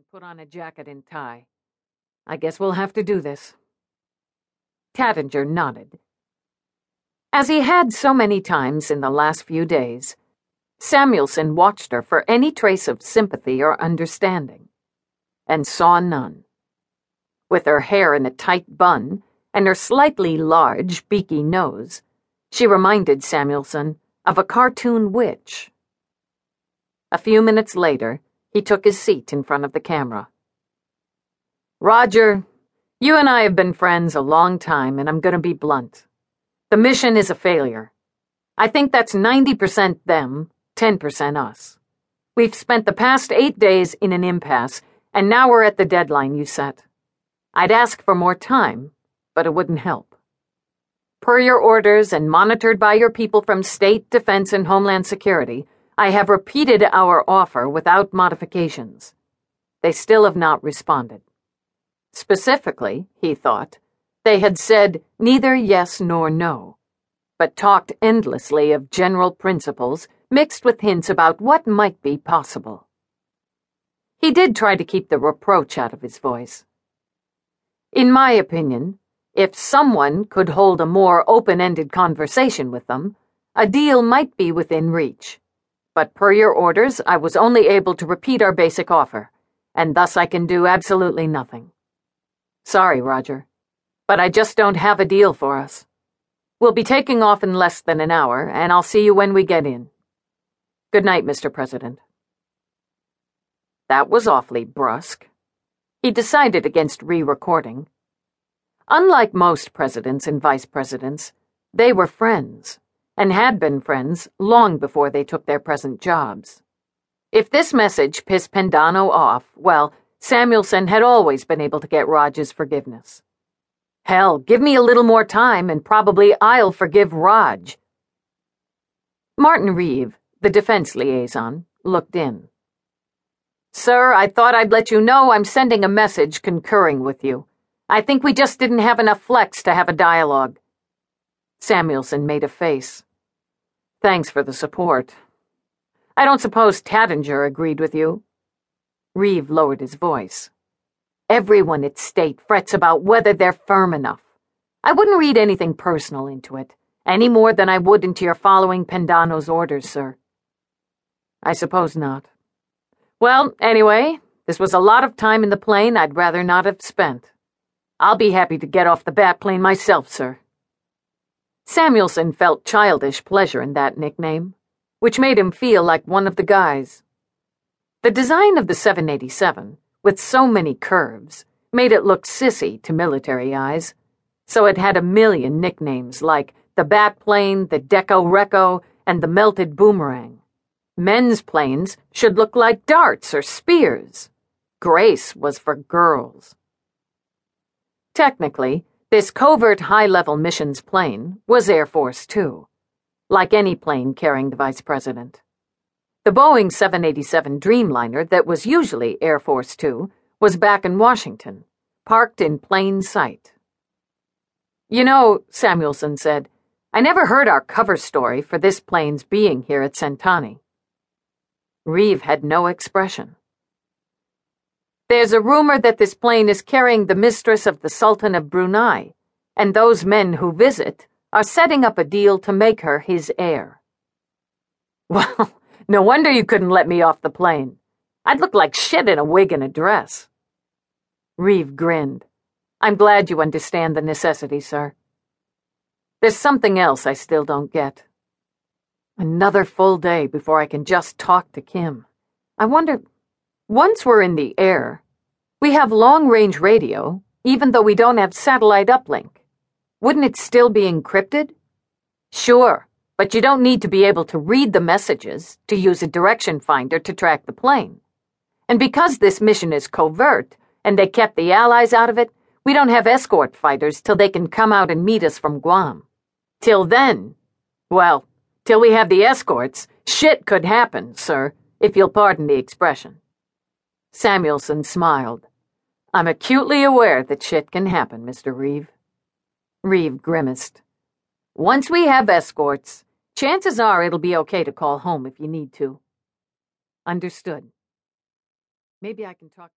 and put on a jacket and tie. I guess we'll have to do this. Tattinger nodded. As he had so many times in the last few days, Samuelson watched her for any trace of sympathy or understanding, and saw none. With her hair in a tight bun and her slightly large, beaky nose, she reminded Samuelson of a cartoon witch. A few minutes later, he took his seat in front of the camera. Roger, you and I have been friends a long time, and I'm going to be blunt. The mission is a failure. I think that's 90% them, 10% us. We've spent the past 8 days in an impasse, and now we're at the deadline you set. I'd ask for more time, but it wouldn't help. Per your orders and monitored by your people from State, Defense, and Homeland Security, I have repeated our offer without modifications. They still have not responded. Specifically, he thought, they had said neither yes nor no, but talked endlessly of general principles mixed with hints about what might be possible. He did try to keep the reproach out of his voice. In my opinion, if someone could hold a more open-ended conversation with them, a deal might be within reach. But per your orders, I was only able to repeat our basic offer, and thus I can do absolutely nothing. Sorry, Roger, but I just don't have a deal for us. We'll be taking off in less than an hour, and I'll see you when we get in. Good night, Mr. President. That was awfully brusque. He decided against re-recording. Unlike most presidents and vice presidents, they were friends, and had been friends long before they took their present jobs. If this message pissed Pendano off, well, Samuelson had always been able to get Raj's forgiveness. Hell, give me a little more time and probably I'll forgive Raj. Martin Reeve, the defense liaison, looked in. Sir, I thought I'd let you know I'm sending a message concurring with you. I think we just didn't have enough flex to have a dialogue. Samuelson made a face. Thanks for the support. I don't suppose Tattinger agreed with you. Reeve lowered his voice. Everyone at State frets about whether they're firm enough. I wouldn't read anything personal into it, any more than I would into your following Pendano's orders, sir. I suppose not. Well, anyway, this was a lot of time in the plane I'd rather not have spent. I'll be happy to get off the bat plane myself, sir. Samuelson felt childish pleasure in that nickname, which made him feel like one of the guys. The design of the 787, with so many curves, made it look sissy to military eyes, so it had a million nicknames like the bat plane, the deco-reco, and the melted boomerang. Men's planes should look like darts or spears. Grace was for girls. Technically, this covert high-level missions plane was Air Force Two, like any plane carrying the Vice President. The Boeing 787 Dreamliner that was usually Air Force Two was back in Washington, parked in plain sight. You know, Samuelson said, I never heard our cover story for this plane's being here at Sentani. Reeve had no expression. There's a rumor that this plane is carrying the mistress of the Sultan of Brunei, and those men who visit are setting up a deal to make her his heir. Well, no wonder you couldn't let me off the plane. I'd look like shit in a wig and a dress. Reeve grinned. I'm glad you understand the necessity, sir. There's something else I still don't get. Another full day before I can just talk to Kim. I wonder, once we're in the air, we have long-range radio, even though we don't have satellite uplink. Wouldn't it still be encrypted? Sure. But you don't need to be able to read the messages to use a direction finder to track the plane. And because this mission is covert, and they kept the Allies out of it, we don't have escort fighters till they can come out and meet us from Guam. Till then, well, till we have the escorts, shit could happen, sir, if you'll pardon the expression. Samuelson smiled. I'm acutely aware that shit can happen, Mr. Reeve. Reeve grimaced. Once we have escorts, chances are it'll be okay to call home if you need to. Understood. Maybe I can talk...